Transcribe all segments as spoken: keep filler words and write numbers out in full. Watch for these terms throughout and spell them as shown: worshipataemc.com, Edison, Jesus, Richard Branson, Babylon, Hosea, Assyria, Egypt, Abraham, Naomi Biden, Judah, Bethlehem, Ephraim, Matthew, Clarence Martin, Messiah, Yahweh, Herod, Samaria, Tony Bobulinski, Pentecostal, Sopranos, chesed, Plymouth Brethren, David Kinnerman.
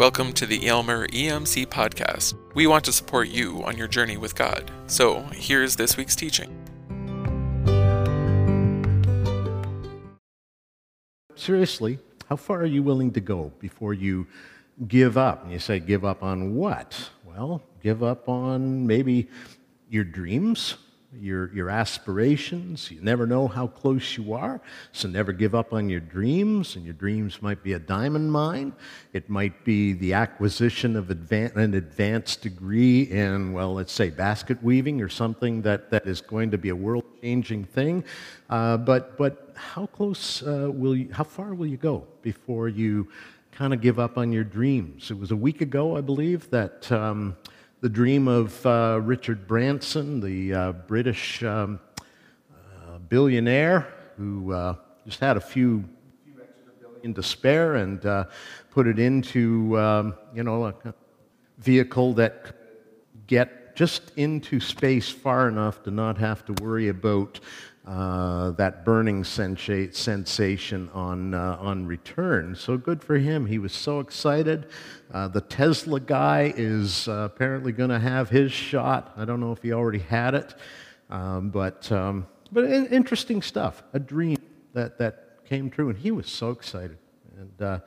Welcome to the Elmer E M C podcast. We want to support you on your journey with God. So, here's this week's teaching. Seriously, how far are you willing to go before you give up? And you say, give up on what? Well, give up on maybe your dreams, your, your aspirations. You never know how close you are, so never give up on your dreams. And your dreams might be a diamond mine. It might be the acquisition of advan- an advanced degree in, well, let's say basket weaving or something that, that is going to be a world-changing thing. Uh, but but how close uh, will you, how far will you go before you kind of give up on your dreams? It was a week ago, I believe, that um, the dream of uh, Richard Branson, the uh, British um, uh, billionaire who uh, just had a few in despair and uh, put it into um, you know a vehicle that could get just into space far enough to not have to worry about Uh, that burning sensa- sensation on uh, on return. So good for him. He was so excited. Uh, the Tesla guy is uh, apparently going to have his shot. I don't know if he already had it, um, but um, but in- interesting stuff. A dream that that came true, and he was so excited. And uh,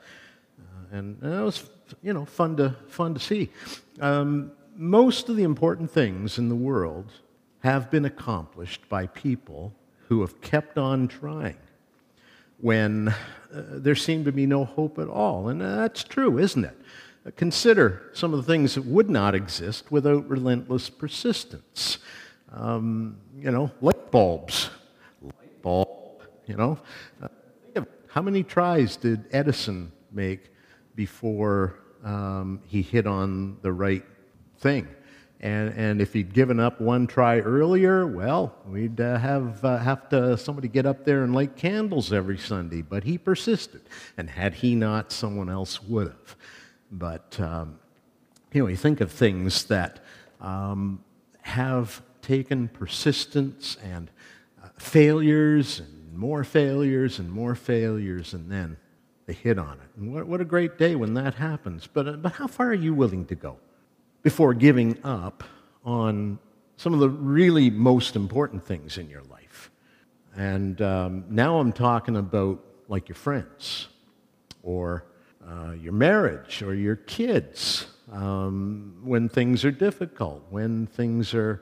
and that was you know fun to fun to see. Um, most of the important things in the world have been accomplished by people who have kept on trying when uh, there seemed to be no hope at all. And uh, that's true, isn't it? Uh, consider some of the things that would not exist without relentless persistence. Um, you know, light bulbs. Light bulb, you know. Uh, think of how many tries did Edison make before um, he hit on the right thing? And, and if he'd given up one try earlier, well, we'd uh, have uh, have to somebody get up there and light candles every Sunday. But he persisted, and had he not, someone else would have. But um, you know, you think of things that um, have taken persistence and uh, failures and more failures and more failures, and then they hit on it. And what, what a great day when that happens! But uh, but how far are you willing to go before giving up on some of the really most important things in your life? And um, now I'm talking about like your friends, or uh, your marriage, or your kids, um, when things are difficult, when things are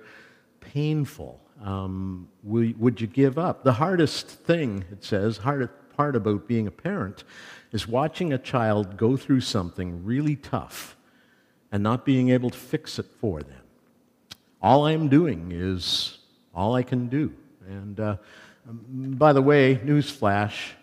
painful. Um, will, would you give up? The hardest thing, it says, hardest part about being a parent is watching a child go through something really tough and not being able to fix it for them. All I'm doing is all I can do. And uh, by the way, newsflash,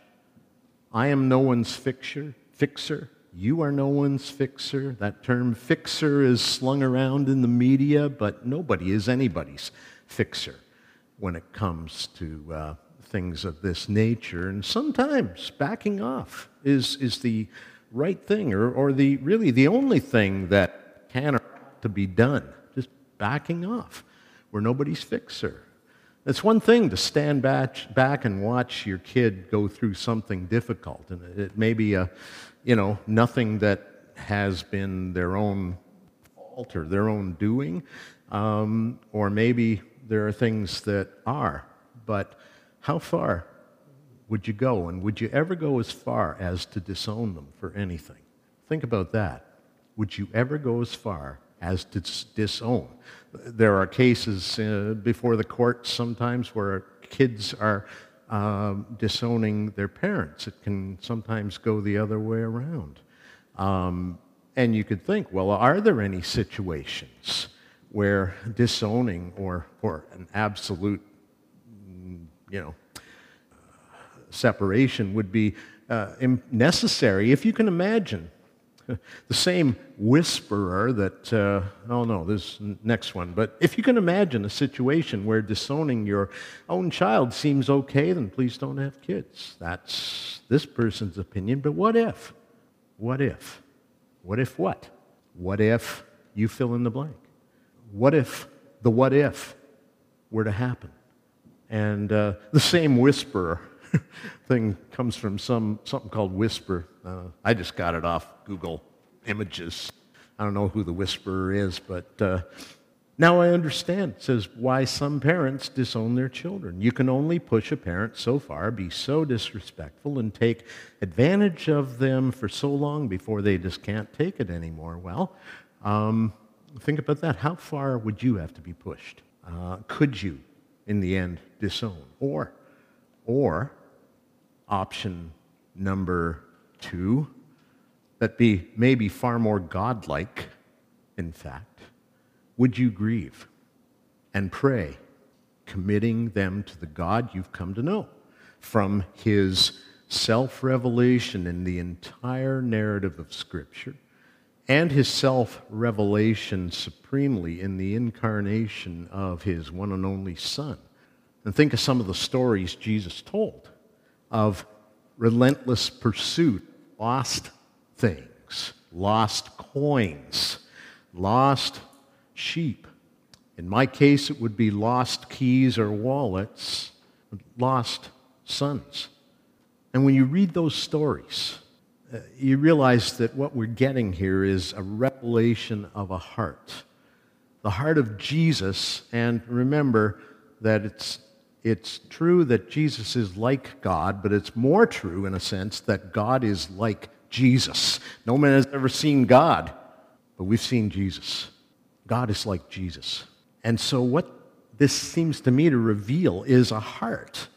I am no one's fixer, fixer. You are no one's fixer. That term fixer is slung around in the media, but nobody is anybody's fixer when it comes to uh, things of this nature. And sometimes backing off is, is the right thing, or, or the really the only thing that can or ought to be done, just backing off. We're nobody's fixer. It's one thing to stand back, back and watch your kid go through something difficult, and it may be a, you know, nothing that has been their own fault or their own doing, um, or maybe there are things that are. But how far would you go, and would you ever go as far as to disown them for anything? Think about that. Would you ever go as far as to disown? There are cases uh, before the courts sometimes where kids are uh, disowning their parents. It can sometimes go the other way around. Um, and you could think, well, are there any situations where disowning or, or an absolute, you know, separation would be uh, necessary? If you can imagine the same whisperer that, uh, oh no, this next one, but if you can imagine a situation where disowning your own child seems okay, then please don't have kids. That's this person's opinion, but what if? What if? What if what? What if you fill in the blank? What if the what if were to happen? And uh, the same whisperer thing comes from some something called Whisper. Uh, I just got it off Google images. I don't know who the whisperer is, but uh, now I understand. It says, why some parents disown their children. You can only push a parent so far, be so disrespectful, and take advantage of them for so long before they just can't take it anymore. Well, um, think about that. How far would you have to be pushed? Uh, could you, in the end, disown? Or, or option number two, that be maybe far more godlike, in fact, would you grieve and pray, committing them to the God you've come to know from his self-revelation in the entire narrative of Scripture and his self-revelation supremely in the incarnation of his one and only Son? And think of some of the stories Jesus told of relentless pursuit, lost things, lost coins, lost sheep. In my case, it would be lost keys or wallets, lost sons. And when you read those stories, uh, you realize that what we're getting here is a revelation of a heart, the heart of Jesus. And remember that it's it's true that Jesus is like God, but it's more true in a sense that God is like Jesus. No man has ever seen God, but we've seen Jesus. God is like Jesus. And so what this seems to me to reveal is a heart,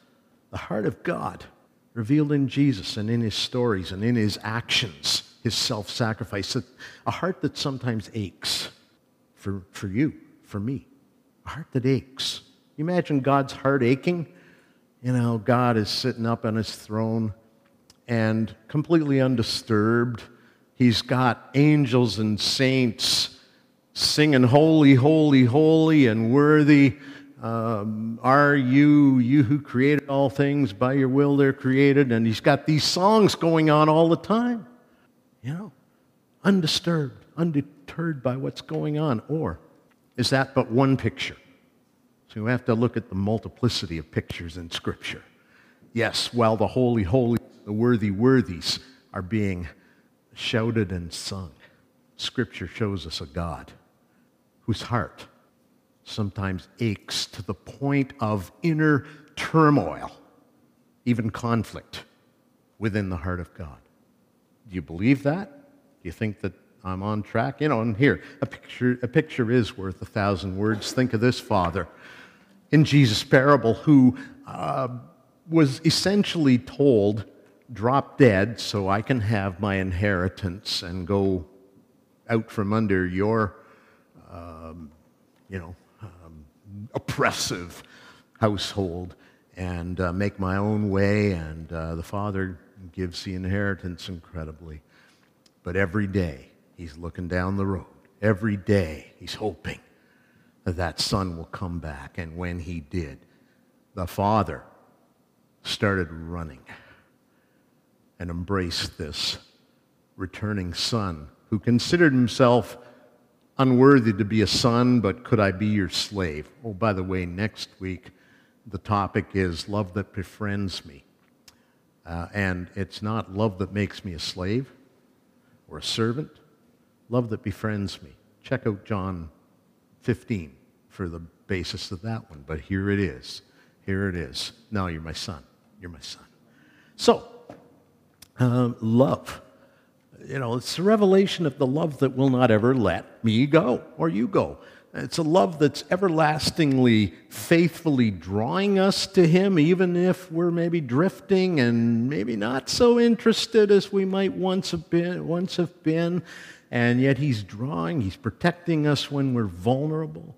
the heart of God, revealed in Jesus and in his stories and in his actions, his self-sacrifice, a heart that sometimes aches for, for you, for me, a heart that aches. You imagine God's heart aching? You know, God is sitting up on his throne and completely undisturbed. He's got angels and saints singing, holy, holy, holy, and worthy um, are you, you who created all things, by your will they're created. And he's got these songs going on all the time, you know, undisturbed, undeterred by what's going on. Or is that but one picture? So you have to look at the multiplicity of pictures in Scripture. Yes, while the holy, holy, the worthy, worthies are being shouted and sung, Scripture shows us a God whose heart sometimes aches to the point of inner turmoil, even conflict within the heart of God. Do you believe that? Do you think that I'm on track? You know, and here, a picture, a picture is worth a thousand words. Think of this father in Jesus' parable who uh, was essentially told, drop dead so I can have my inheritance and go out from under your, um, you know, um, oppressive household and uh, make my own way. And uh, the father gives the inheritance incredibly. But every day he's looking down the road. Every day he's hoping that that son will come back. And when he did, the father started running and embraced this returning son who considered himself unworthy to be a son, but could I be your slave? Oh, by the way, next week, the topic is love that befriends me. Uh, and it's not love that makes me a slave or a servant, love that befriends me. Check out John fifteen for the basis of that one, but here it is. Here it is. Now you're my son. You're my son. So, uh, love. You know, it's a revelation of the love that will not ever let me go or you go. It's a love that's everlastingly, faithfully drawing us to him, even if we're maybe drifting and maybe not so interested as we might once have been. Once have been. And yet he's drawing, he's protecting us when we're vulnerable,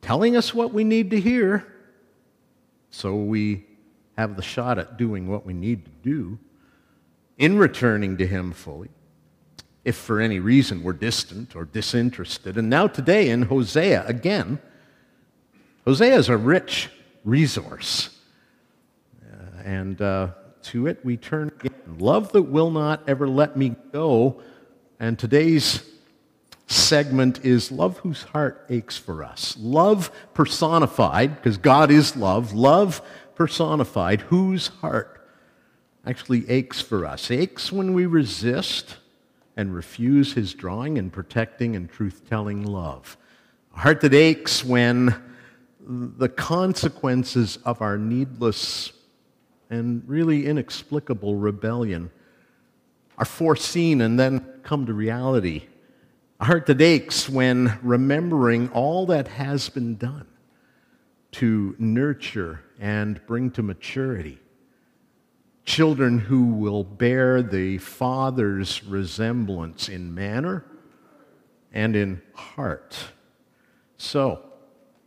telling us what we need to hear so we have the shot at doing what we need to do. In returning to him fully, if for any reason we're distant or disinterested. And now today in Hosea, again, Hosea is a rich resource. Uh, and uh, to it we turn again. Love that will not ever let me go. And today's segment is love whose heart aches for us. Love personified, because God is love. Love personified, whose heart actually aches for us. Aches when we resist, and refuse his drawing and protecting and truth-telling love. A heart that aches when the consequences of our needless and really inexplicable rebellion are foreseen and then come to reality. A heart that aches when remembering all that has been done to nurture and bring to maturity children who will bear the Father's resemblance in manner and in heart. So,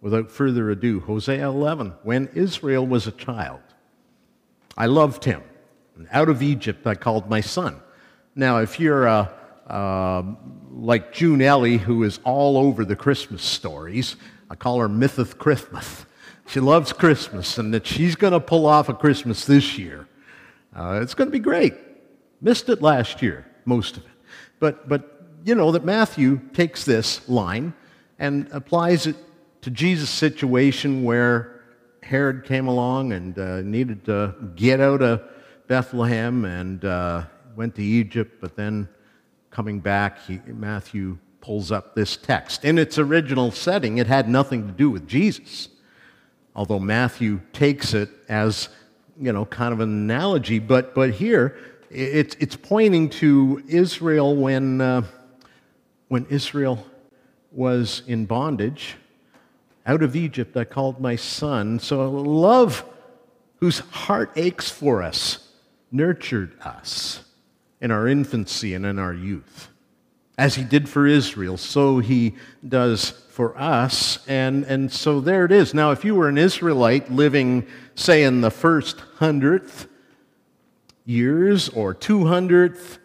without further ado, Hosea eleven, when Israel was a child, I loved him, and out of Egypt I called my son. Now, if you're a, uh, like June Ellie, who is all over the Christmas stories, I call her Mytheth Christmas. She loves Christmas, and that she's going to pull off a Christmas this year. Uh, it's going to be great. Missed it last year, most of it. But, but you know that Matthew takes this line and applies it to Jesus' situation where Herod came along and uh, needed to get out of Bethlehem and uh, went to Egypt, but then coming back, he, Matthew pulls up this text. In its original setting, it had nothing to do with Jesus, although Matthew takes it as, you know, kind of an analogy, but, but here, it, it's pointing to Israel when, uh, when Israel was in bondage. Out of Egypt I called my son. So love whose heart aches for us, nurtured us in our infancy and in our youth. As he did for Israel, so he does for us. And, and so there it is. Now, if you were an Israelite living, say, in the first hundredth years or two hundredth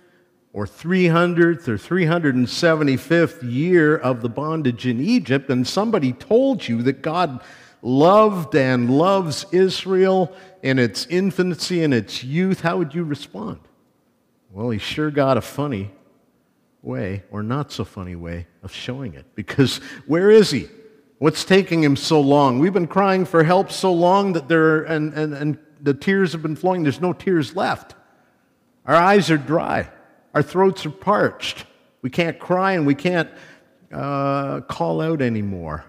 or three hundredth or three hundred seventy-fifth year of the bondage in Egypt, and somebody told you that God loved and loves Israel in its infancy and its youth, how would you respond? Well, he sure got a funny way, or not so funny way, of showing it. Because where is he? What's taking him so long? We've been crying for help so long that there are, and, and, and the tears have been flowing. There's no tears left. Our eyes are dry. Our throats are parched. We can't cry and we can't uh, call out anymore.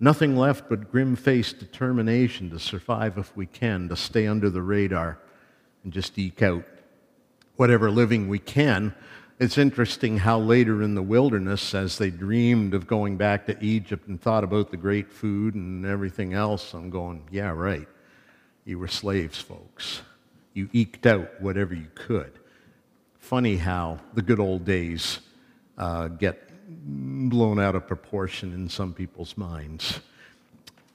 Nothing left but grim-faced determination to survive if we can, to stay under the radar and just eke out whatever living we can. It's interesting how later in the wilderness, as they dreamed of going back to Egypt and thought about the great food and everything else, I'm going, yeah, right. You were slaves, folks. You eked out whatever you could. Funny how the good old days uh, get blown out of proportion in some people's minds.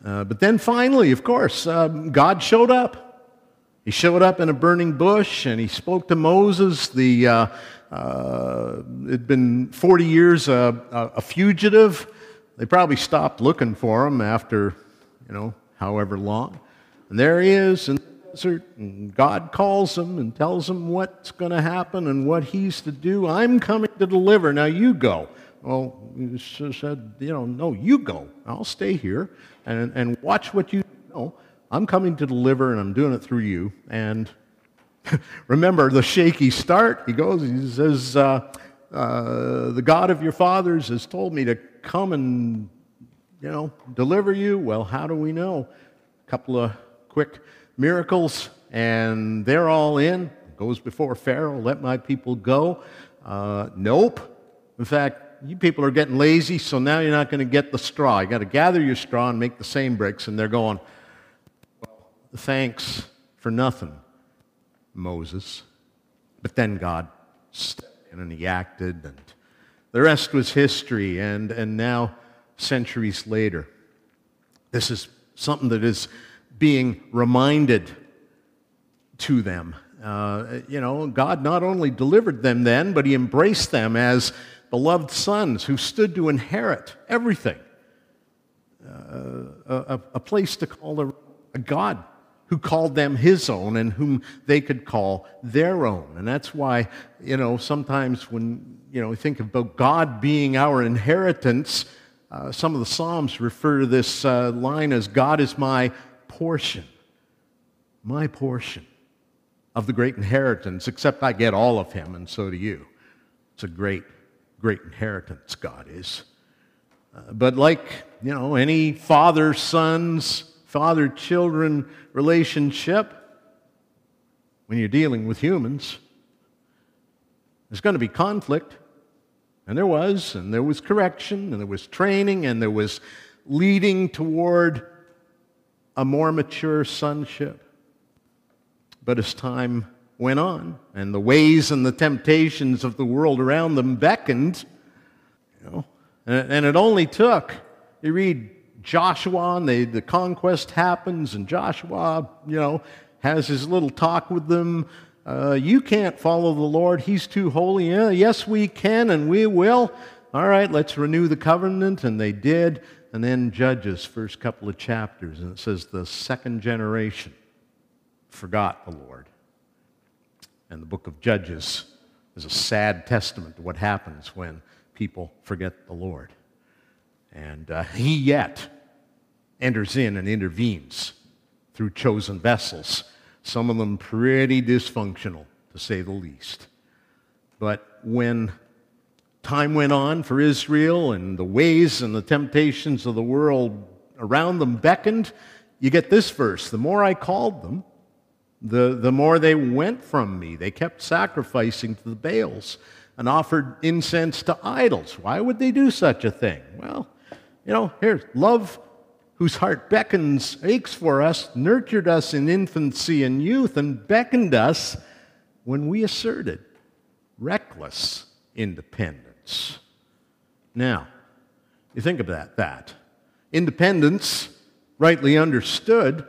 Uh, but then finally, of course, um, God showed up. He showed up in a burning bush, and he spoke to Moses. The uh, uh, it had been forty years uh, a fugitive. They probably stopped looking for him after, you know, however long. And there he is. And And God calls him and tells him what's going to happen and what he's to do. I'm coming to deliver. Now you go. Well, he said, you know, no, you go. I'll stay here and, and watch what you know. I'm coming to deliver, and I'm doing it through you. And remember the shaky start. He goes, he says, uh, uh, the God of your fathers has told me to come and, you know, deliver you. Well, how do we know? A couple of quick miracles, and they're all in. Goes before Pharaoh, let my people go. Uh, nope. In fact, you people are getting lazy, so now you're not going to get the straw. You got to gather your straw and make the same bricks, and they're going, well, thanks for nothing, Moses. But then God stepped in and he acted, and the rest was history. And, and now, centuries later, this is something that is being reminded to them. Uh, you know, God not only delivered them then, but he embraced them as beloved sons who stood to inherit everything. Uh, a, a place to call a, a God who called them his own and whom they could call their own. And that's why, you know, sometimes when, you know, we think about God being our inheritance, uh, some of the Psalms refer to this uh, line as, God is my portion, my portion of the great inheritance, except I get all of him, and so do you. It's a great, great inheritance God is. Uh, but like, you know, any father-sons, father-children relationship, when you're dealing with humans, there's going to be conflict. And there was, and there was correction, and there was training, and there was leading toward a more mature sonship. But as time went on, and the ways and the temptations of the world around them beckoned, you know, and it only took, you read Joshua, and they, the conquest happens, and Joshua, you know, has his little talk with them. Uh, you can't follow the Lord. He's too holy. Yeah, yes, we can, and we will. All right, let's renew the covenant. And they did. And then Judges, first couple of chapters. And it says the second generation forgot the Lord. And the book of Judges is a sad testament to what happens when people forget the Lord. And uh, he yet enters in and intervenes through chosen vessels. Some of them pretty dysfunctional, to say the least. But when time went on for Israel and the ways and the temptations of the world around them beckoned, you get this verse: the more I called them, the, the more they went from me. They kept sacrificing to the Baals and offered incense to idols. Why would they do such a thing? Well, you know, here's love, whose heart beckons, aches for us, nurtured us in infancy and youth, and beckoned us when we asserted reckless independence. Now, you think about that. Independence, rightly understood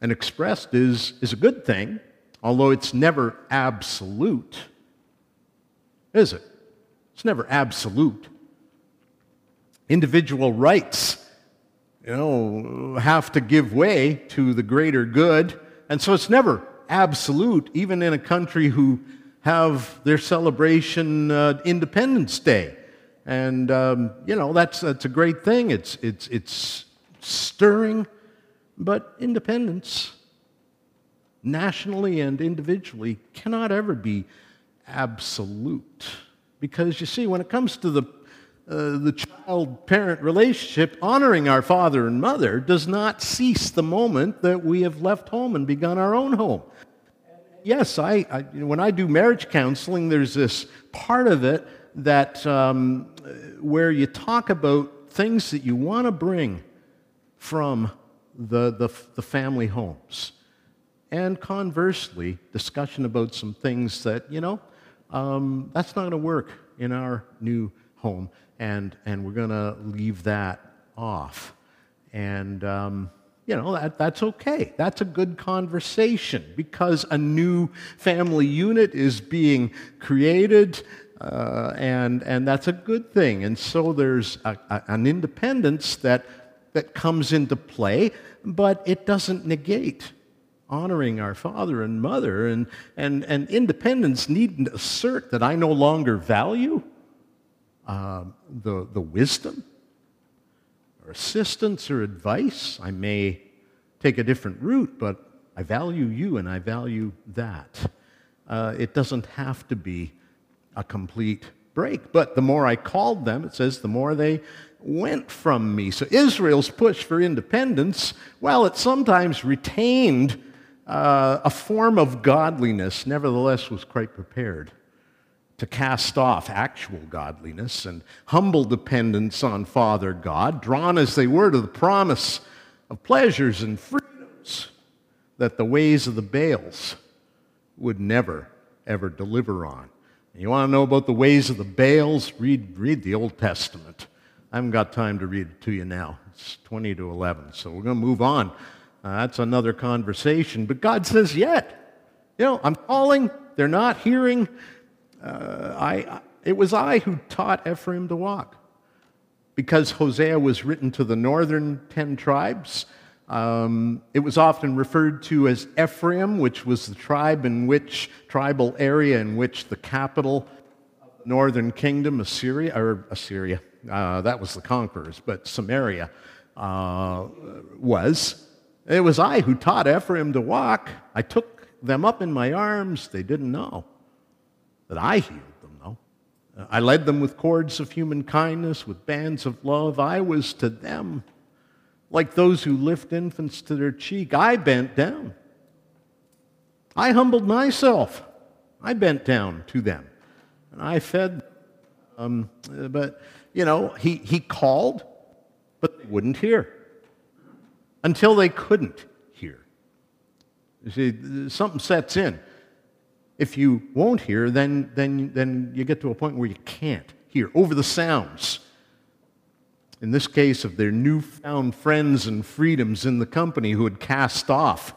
and expressed, is, is a good thing, although it's never absolute, is it? It's never absolute. Individual rights, you know, have to give way to the greater good. And so it's never absolute, even in a country who have their celebration uh, Independence Day. And, um, you know, that's, that's a great thing. It's, it's, it's stirring, but independence, nationally and individually, cannot ever be absolute. Because, you see, when it comes to the Uh, the child-parent relationship, honoring our father and mother does not cease the moment that we have left home and begun our own home. Yes, I, I you know, when I do marriage counseling, there's this part of it that um, where you talk about things that you want to bring from the, the, the family homes. And conversely, discussion about some things that, you know, um, that's not going to work in our new home. And, and we're going to leave that off. And, um, you know, that, that's okay. That's a good conversation, because a new family unit is being created, uh, and, and that's a good thing. And so there's a, a, an independence that, that comes into play, but it doesn't negate honoring our father and mother. And, and, and independence needn't assert that I no longer value Uh, the, the wisdom or assistance or advice. I may take a different route, but I value you and I value that. Uh, it doesn't have to be a complete break. But the more I called them, it says, the more they went from me. So Israel's push for independence, while it sometimes retained uh, a form of godliness, nevertheless was quite prepared to cast off actual godliness and humble dependence on Father God, drawn as they were to the promise of pleasures and freedoms that the ways of the Baals would never, ever deliver on. And you want to know about the ways of the Baals? Read, read the Old Testament. I haven't got time to read it to you now. It's twenty to eleven, so we're going to move on. Uh, that's another conversation. But God says, yet, you know, I'm calling, they're not hearing. Uh, I, it was I who taught Ephraim to walk. Because Hosea was written to the northern ten tribes, um, it was often referred to as Ephraim, which was the tribe in which, tribal area in which the capital of the northern kingdom, Assyria, or Assyria, uh, that was the conquerors, but Samaria uh, was. It was I who taught Ephraim to walk. I took them up in my arms. They didn't know that I healed them, though. I led them with cords of human kindness, with bands of love. I was to them like those who lift infants to their cheek. I bent down. I humbled myself. I bent down to them. And I fed them. Um, but, you know, he, he called, but they wouldn't hear. Until they couldn't hear. You see, something sets in. If you won't hear, then, then, then you get to a point where you can't hear, over the sounds. In this case, of their newfound friends and freedoms in the company who had cast off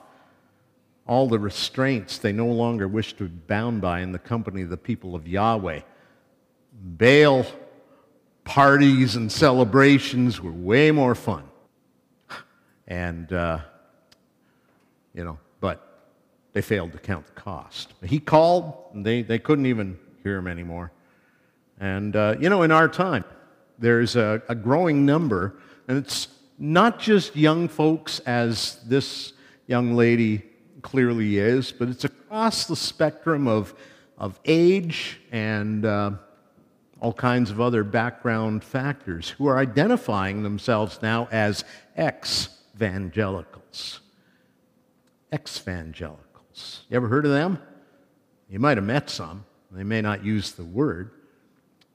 all the restraints they no longer wished to be bound by in the company of the people of Yahweh. Baal parties and celebrations were way more fun. And, uh, you know, but... they failed to count the cost. He called, and they, they couldn't even hear him anymore. And, uh, you know, in our time, there's a, a growing number, and it's not just young folks, as this young lady clearly is, but it's across the spectrum of, of age and uh, all kinds of other background factors, who are identifying themselves now as ex-evangelicals. Ex-evangelicals. You ever heard of them? You might have met some. They may not use the word.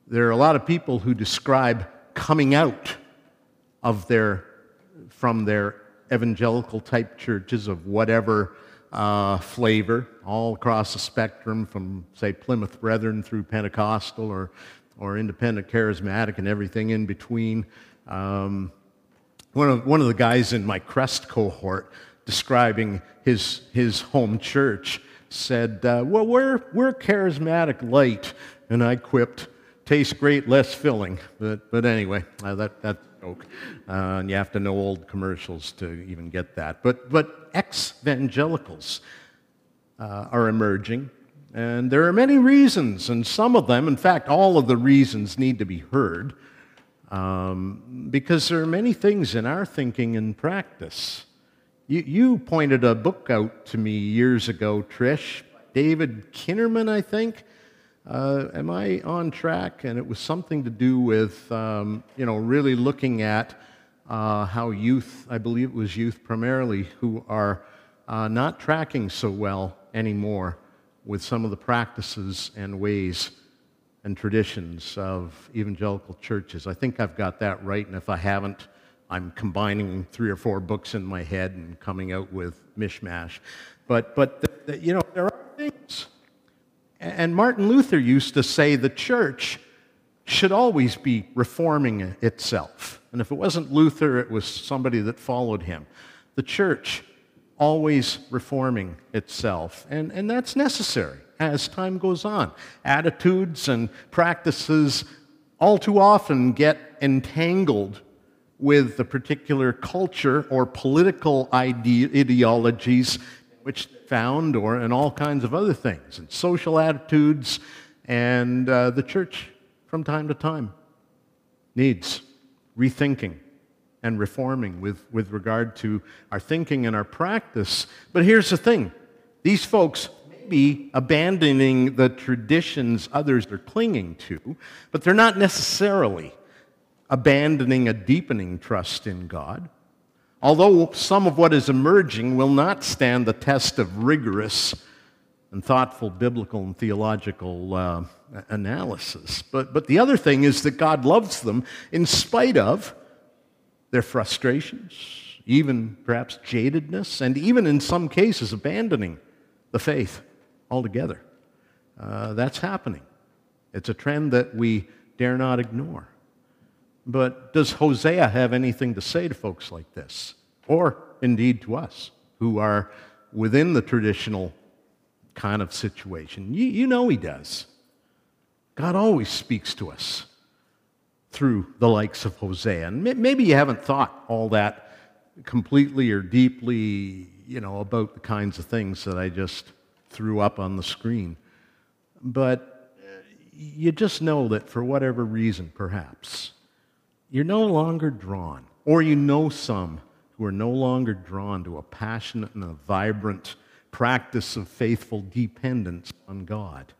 There are a lot of people who describe coming out of their, from their evangelical-type churches of whatever uh, flavor, all across the spectrum from, say, Plymouth Brethren through Pentecostal or, or Independent Charismatic and everything in between. Um, one of, one of the guys in my Crest cohort describing his his home church, said, uh, well, we're, we're charismatic light. And I quipped, tastes great, less filling. But but anyway, uh, that, that's a joke. Uh, and you have to know old commercials to even get that. But, but ex-evangelicals uh, are emerging. And there are many reasons, and some of them, in fact, all of the reasons need to be heard, um, because there are many things in our thinking and practice. You, you pointed a book out to me years ago, Trish, David Kinnerman, I think. Uh, am I on track? And it was something to do with, um, you know, really looking at uh, how youth, I believe it was youth primarily, who are uh, not tracking so well anymore with some of the practices and ways and traditions of evangelical churches. I think I've got that right, and if I haven't, I'm combining three or four books in my head and coming out with mishmash. But, but the, the, you know, there are things. And Martin Luther used to say the church should always be reforming itself. And if it wasn't Luther, it was somebody that followed him. The church always reforming itself. And, and that's necessary as time goes on. Attitudes and practices all too often get entangled with the particular culture or political ide ideologies which they found, or and all kinds of other things, and social attitudes, and uh, the church from time to time needs rethinking and reforming with, with regard to our thinking and our practice. But here's the thing. These folks may be abandoning the traditions others are clinging to, but they're not necessarily abandoning a deepening trust in God, although some of what is emerging will not stand the test of rigorous and thoughtful biblical and theological uh, analysis. But, but the other thing is that God loves them in spite of their frustrations, even perhaps jadedness, and even in some cases abandoning the faith altogether. Uh, that's happening. It's a trend that we dare not ignore. But does Hosea have anything to say to folks like this? Or, indeed, to us, who are within the traditional kind of situation? You, you know he does. God always speaks to us through the likes of Hosea. And maybe you haven't thought all that completely or deeply, you know, about the kinds of things that I just threw up on the screen. But you just know that for whatever reason, perhaps, you're no longer drawn, or you know some who are no longer drawn to a passionate and a vibrant practice of faithful dependence on God.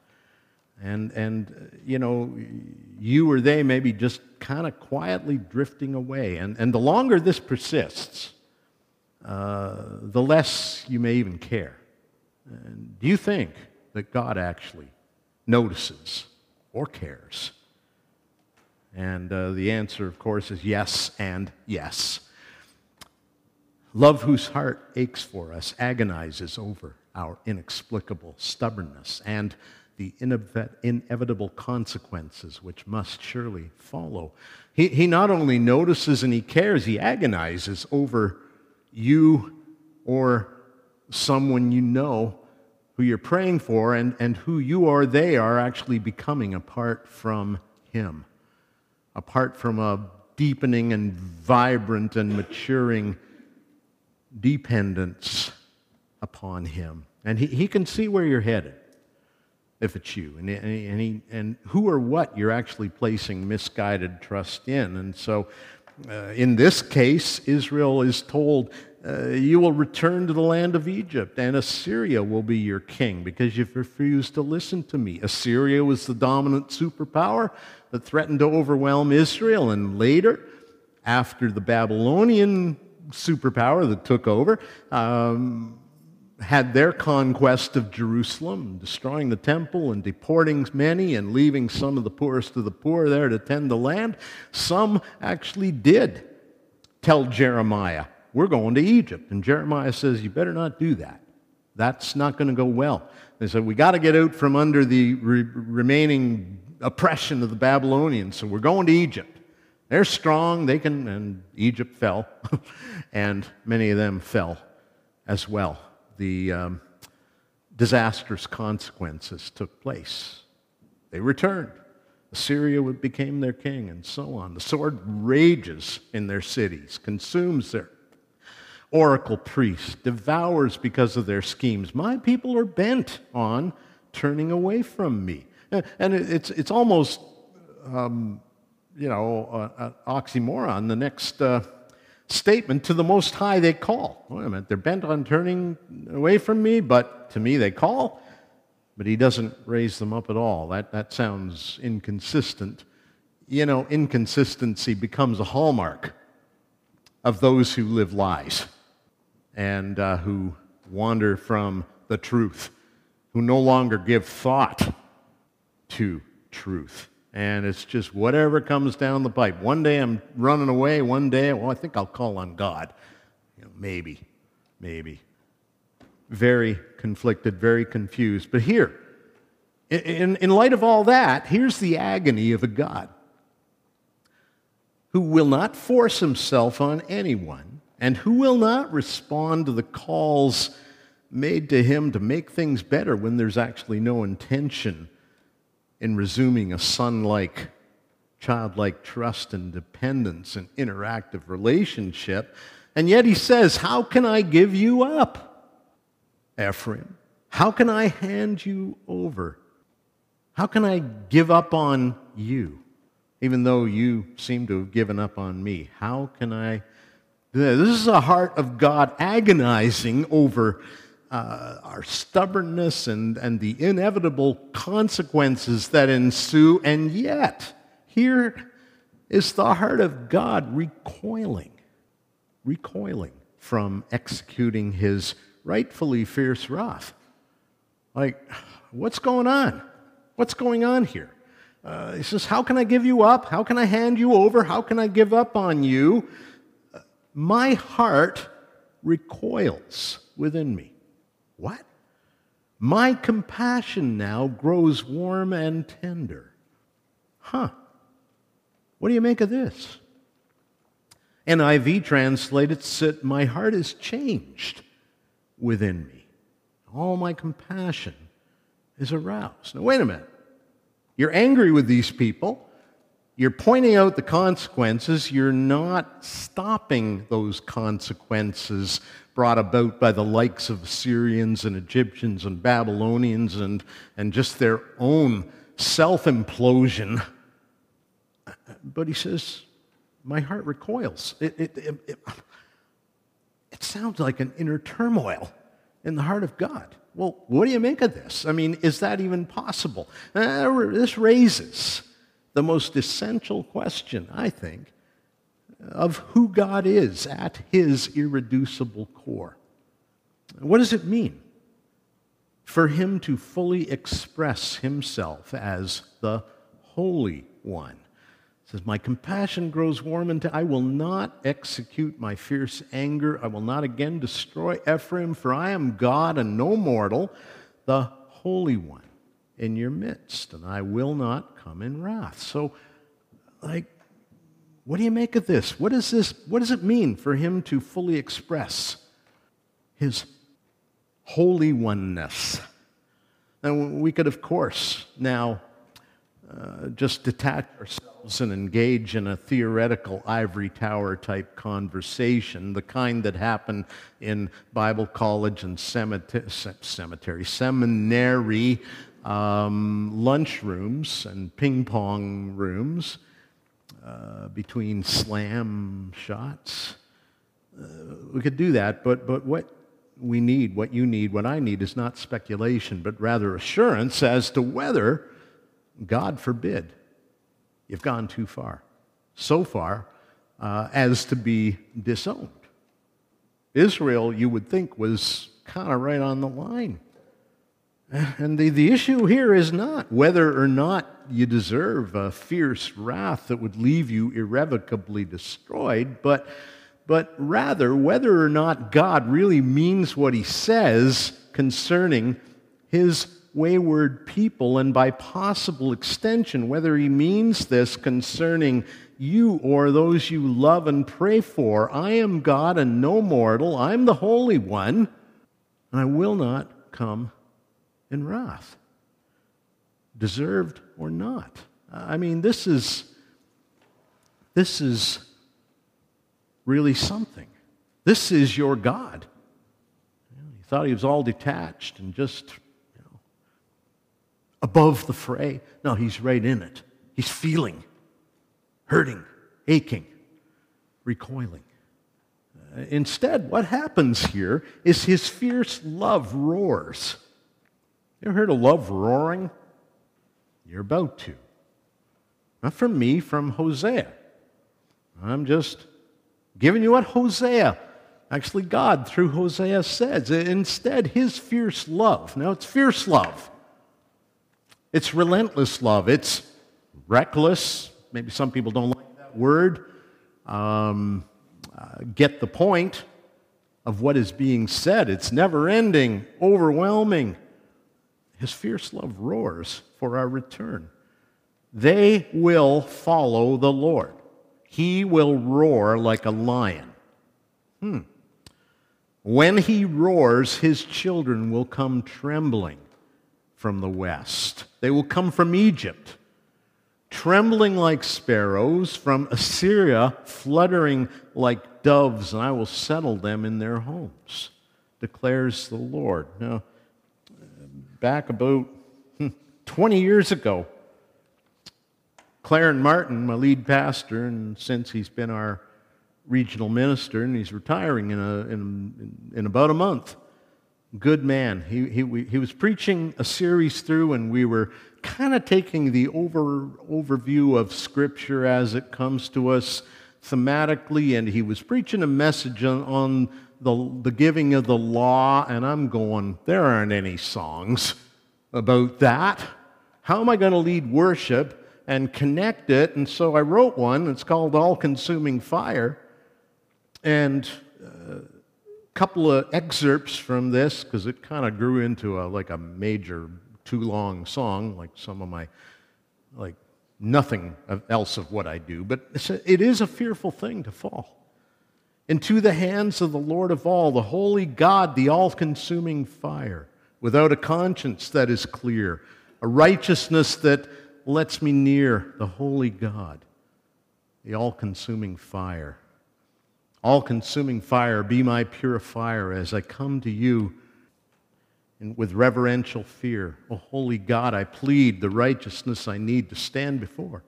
And, and you know, you or they may be just kind of quietly drifting away. And, and the longer this persists, uh, the less you may even care. And do you think that God actually notices or cares? And uh, the answer, of course, is yes and yes. Love whose heart aches for us, agonizes over our inexplicable stubbornness and the inevitable consequences which must surely follow. He, he not only notices and he cares, he agonizes over you or someone you know who you're praying for and, and who you or they are actually becoming apart from him, apart from a deepening and vibrant and maturing dependence upon him. And he, he can see where you're headed, if it's you, and, and, he, and who or what you're actually placing misguided trust in. And so, uh, in this case, Israel is told, uh, you will return to the land of Egypt, and Assyria will be your king, because you've refused to listen to me. Assyria was the dominant superpower that threatened to overwhelm Israel, and later, after the Babylonian superpower that took over, um, had their conquest of Jerusalem, destroying the temple and deporting many and leaving some of the poorest of the poor there to tend the land, some actually did tell Jeremiah, we're going to Egypt. And Jeremiah says, you better not do that. That's not going to go well. They said, we got to get out from under the re- remaining oppression of the Babylonians, so we're going to Egypt. They're strong, they can, and Egypt fell, and many of them fell as well. The um, disastrous consequences took place. They returned. Assyria became their king, and so on. The sword rages in their cities, consumes their oracle priests, devours because of their schemes. My people are bent on turning away from me. And it's, it's almost, um, you know, an oxymoron, the next... Uh, statement, to the Most High they call. Wait a minute, they're bent on turning away from me, but to me they call, but he doesn't raise them up at all. That, that sounds inconsistent. You know, inconsistency becomes a hallmark of those who live lies and uh, who wander from the truth, who no longer give thought to truth. And it's just whatever comes down the pipe. One day I'm running away. One day, well, I think I'll call on God. You know, maybe, maybe. Very conflicted, very confused. But here, in, in light of all that, here's the agony of a God who will not force himself on anyone and who will not respond to the calls made to him to make things better when there's actually no intention in resuming a son-like, childlike trust and dependence and interactive relationship. And yet he says, how can I give you up, Ephraim? How can I hand you over? How can I give up on you, even though you seem to have given up on me? How can I do that? This is a heart of God agonizing over Uh, our stubbornness and, and the inevitable consequences that ensue, and yet here is the heart of God recoiling, recoiling from executing his rightfully fierce wrath. Like, what's going on? What's going on here? Uh, he says, how can I give you up? How can I hand you over? How can I give up on you? My heart recoils within me. What? My compassion now grows warm and tender. Huh. What do you make of this? N I V translated it, my heart is changed within me. All my compassion is aroused. Now, wait a minute. You're angry with these people. You're pointing out the consequences. You're not stopping those consequences brought about by the likes of Assyrians and Egyptians and Babylonians and, and just their own self-implosion. But he says, my heart recoils. It, it, it, it, it sounds like an inner turmoil in the heart of God. well, what do you make of this? I mean, is that even possible? Uh, this raises the most essential question, I think, of who God is at his irreducible core. What does it mean for him to fully express himself as the Holy One? It says, my compassion grows warm, and I will not execute my fierce anger. I will not again destroy Ephraim, for I am God and no mortal, the Holy One in your midst, and I will not come in wrath. So, like, what do you make of this? What is this? What does it mean for him to fully express his holy oneness? And we could, of course, now uh, just detach ourselves and engage in a theoretical ivory tower type conversation, the kind that happened in Bible college and cemetery, cemetery seminary um, lunchrooms and ping pong rooms. Uh, between slam shots. Uh, we could do that, but, but what we need, what you need, what I need is not speculation, but rather assurance as to whether, God forbid, you've gone too far, so far uh, as to be disowned. Israel, you would think, was kind of right on the line. And the, the issue here is not whether or not you deserve a fierce wrath that would leave you irrevocably destroyed, but, but rather whether or not God really means what he says concerning his wayward people, and by possible extension, whether he means this concerning you or those you love and pray for. I am God and no mortal. I'm the Holy One, and I will not come in wrath, deserved or not. I mean, this is, this is really something. This is your God. You know, he thought he was all detached and just, you know, above the fray. No, he's right in it. He's feeling, hurting, aching, recoiling. Uh, instead, what happens here is his fierce love roars. You ever heard of love roaring? You're about to. Not from me, from Hosea. I'm just giving you what Hosea, actually God through Hosea, says. Instead, his fierce love. Now, it's fierce love. It's relentless love. It's reckless. Maybe some people don't like that word. Um, uh, get the point of what is being said. It's never-ending, overwhelming. His fierce love roars for our return. They will follow the Lord. He will roar like a lion. Hmm. When he roars, his children will come trembling from the west. They will come from Egypt, trembling like sparrows, from Assyria, fluttering like doves, and I will settle them in their homes, declares the Lord. Now, back about twenty years ago, Clarence Martin, my lead pastor, and since he's been our regional minister, and he's retiring in, a, in, in about a month, good man. He, he, we, he was preaching a series through, and we were kind of taking the over, overview of Scripture as it comes to us thematically, and he was preaching a message on, on The, the giving of the law, and I'm going, there aren't any songs about that. How am I going to lead worship and connect it? And so I wrote one. It's called All Consuming Fire. And a couple of excerpts from this, because it kind of grew into a, like a major, too long song, like some of my, like nothing else of what I do. But it's a, it is a fearful thing to fall into the hands of the Lord of all, the holy God, the all-consuming fire, without a conscience that is clear, a righteousness that lets me near the holy God, the all-consuming fire. All-consuming fire, be my purifier as I come to you and with reverential fear. O holy God, I plead the righteousness I need to stand before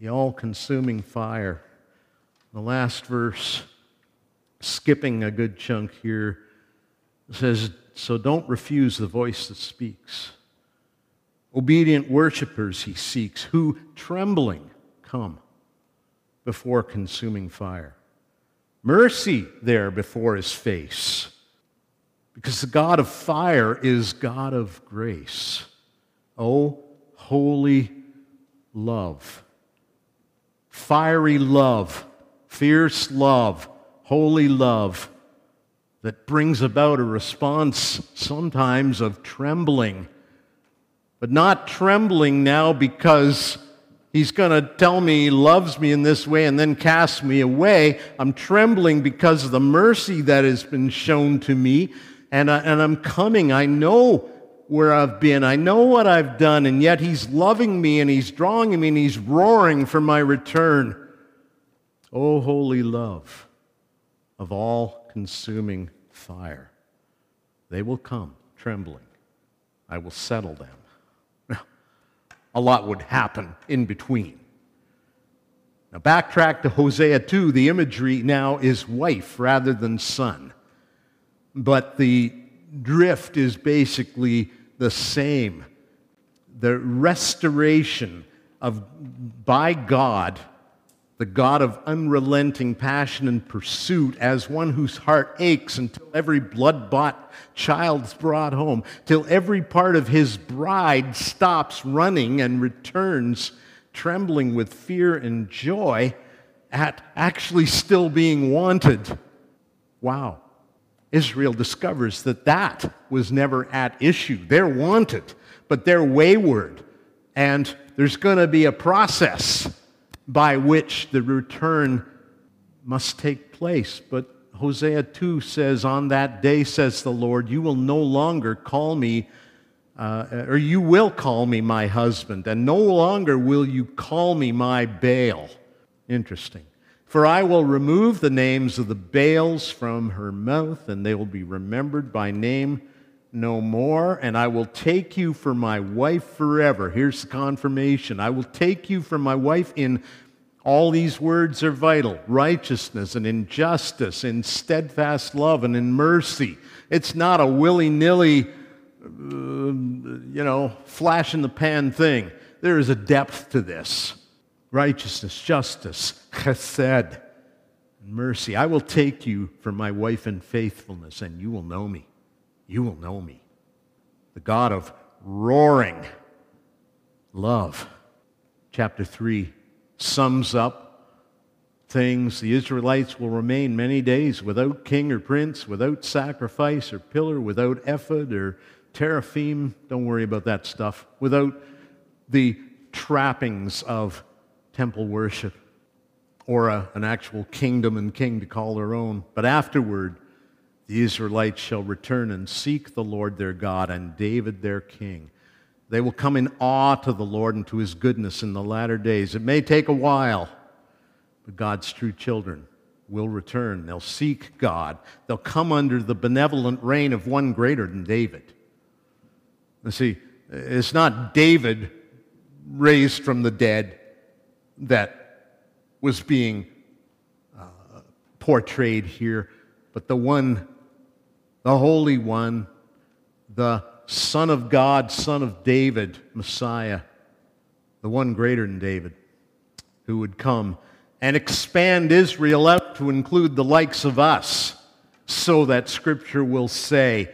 the all-consuming fire. The last verse, skipping a good chunk here, It says, so don't refuse the voice that speaks. Obedient worshipers he seeks, who trembling come before consuming fire. Mercy there before his face, because the God of fire is God of grace. Oh, holy love, fiery love, fierce love, holy love that brings about a response sometimes of trembling, but not trembling now because he's going to tell me he loves me in this way and then cast me away. I'm trembling because of the mercy that has been shown to me, and, I, and I'm coming. I know where I've been. I know what I've done, and yet he's loving me, and he's drawing me, and he's roaring for my return. Oh, holy love of all-consuming fire. They will come trembling. I will settle them. A lot would happen in between. Now backtrack to Hosea two. The imagery now is wife rather than son. But the drift is basically the same. The restoration of, by God, the God of unrelenting passion and pursuit, as one whose heart aches until every blood-bought child's brought home, till every part of his bride stops running and returns, trembling with fear and joy at actually still being wanted. Wow. Israel discovers that that was never at issue. They're wanted, but they're wayward, and there's going to be a process by which the return must take place. But Hosea two says, on that day, says the Lord, you will no longer call me, uh, or you will call me my husband, and no longer will you call me my Baal. Interesting. For I will remove the names of the Baals from her mouth, and they will be remembered by name no more, and I will take you for my wife forever. Here's the confirmation. I will take you for my wife in, all these words are vital, righteousness and in justice, in steadfast love and in mercy. It's not a willy-nilly, uh, you know, flash in the pan thing. There is a depth to this. Righteousness, justice, chesed, and mercy. I will take you for my wife in faithfulness, and you will know me. You will know me, the God of roaring love. Chapter three sums up things. The Israelites will remain many days without king or prince, without sacrifice or pillar, without ephod or teraphim. Don't worry about that stuff. Without the trappings of temple worship or a, an actual kingdom and king to call their own. But afterward, the Israelites shall return and seek the Lord their God and David their king. They will come in awe to the Lord and to his goodness in the latter days. It may take a while, but God's true children will return. They'll seek God. They'll come under the benevolent reign of one greater than David. You see, it's not David raised from the dead that was being uh, portrayed here, but the one, the Holy One, the Son of God, Son of David, Messiah, the one greater than David, who would come and expand Israel out to include the likes of us, so that Scripture will say,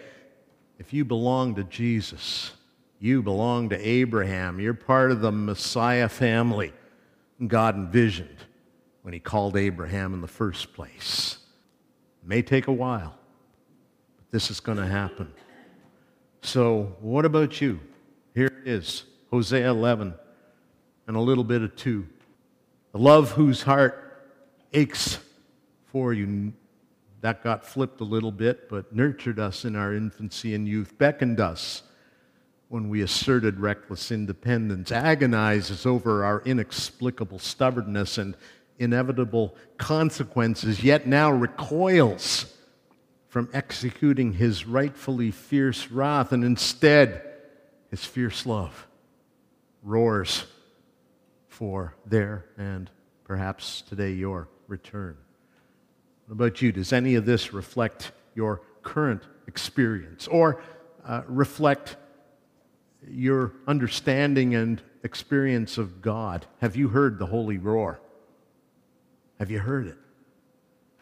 if you belong to Jesus, you belong to Abraham, you're part of the Messiah family God envisioned when he called Abraham in the first place. May take a while, but this is going to happen. So what about you? Here it is, Hosea eleven, and a little bit of two. The love whose heart aches for you, that got flipped a little bit, but nurtured us in our infancy and youth, beckoned us when we asserted reckless independence, agonizes over our inexplicable stubbornness and inevitable consequences, yet now recoils from executing his rightfully fierce wrath, and instead his fierce love roars for their and perhaps today your return. What about you? Does any of this reflect your current experience, or uh, reflect your understanding and experience of God. Have you heard the holy roar? Have you heard it?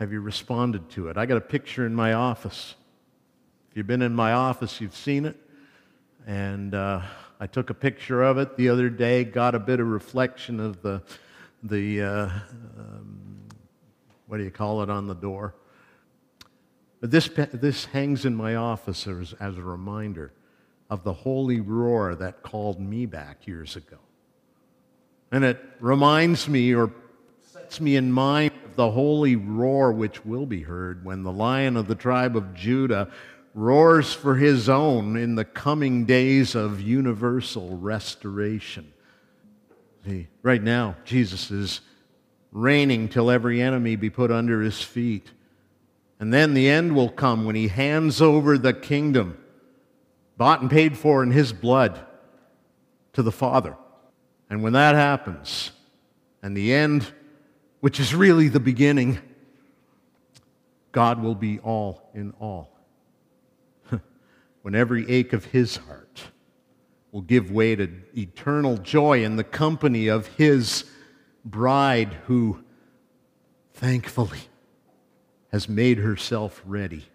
Have you responded to it? I got a picture in my office. If you've been in my office, you've seen it. And uh, I took a picture of it the other day, got a bit of reflection of the, the uh, um, what do you call it on the door? But this, this hangs in my office as, as a reminder of the holy roar that called me back years ago. And it reminds me or sets me in mind of the holy roar which will be heard when the Lion of the tribe of Judah roars for his own in the coming days of universal restoration. See, right now, Jesus is reigning till every enemy be put under his feet. And then the end will come when he hands over the kingdom, bought and paid for in his blood, to the Father. And when that happens, and the end, which is really the beginning, God will be all in all. When every ache of his heart will give way to eternal joy in the company of his bride who, thankfully, has made herself ready.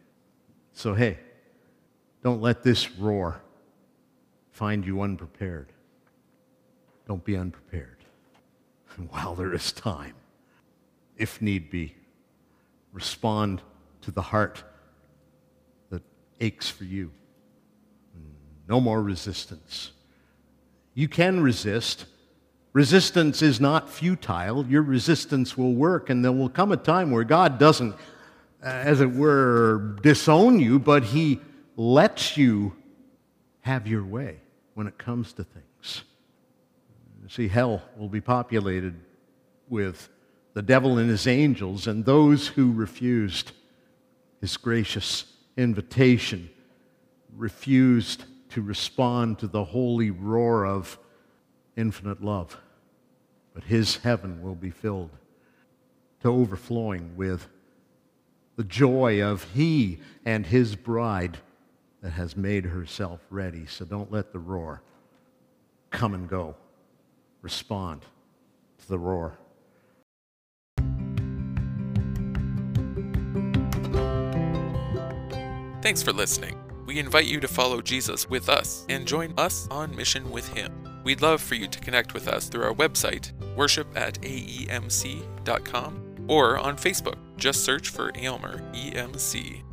So hey, don't let this roar find you unprepared. Don't be unprepared. And while there is time, if need be, respond to the heart that aches for you. No more resistance. You can resist. Resistance is not futile. Your resistance will work, and there will come a time where God doesn't, as it were, disown you, but he lets you have your way when it comes to things. See, hell will be populated with the devil and his angels and those who refused his gracious invitation, refused to respond to the holy roar of infinite love. But his heaven will be filled to overflowing with the joy of he and his bride that has made herself ready. So don't let the roar come and go. Respond to the roar. Thanks for listening. We invite you to follow Jesus with us and join us on mission with him. We'd love for you to connect with us through our website, worship at a e m c dot com, or on Facebook. Just search for Elmer E M C.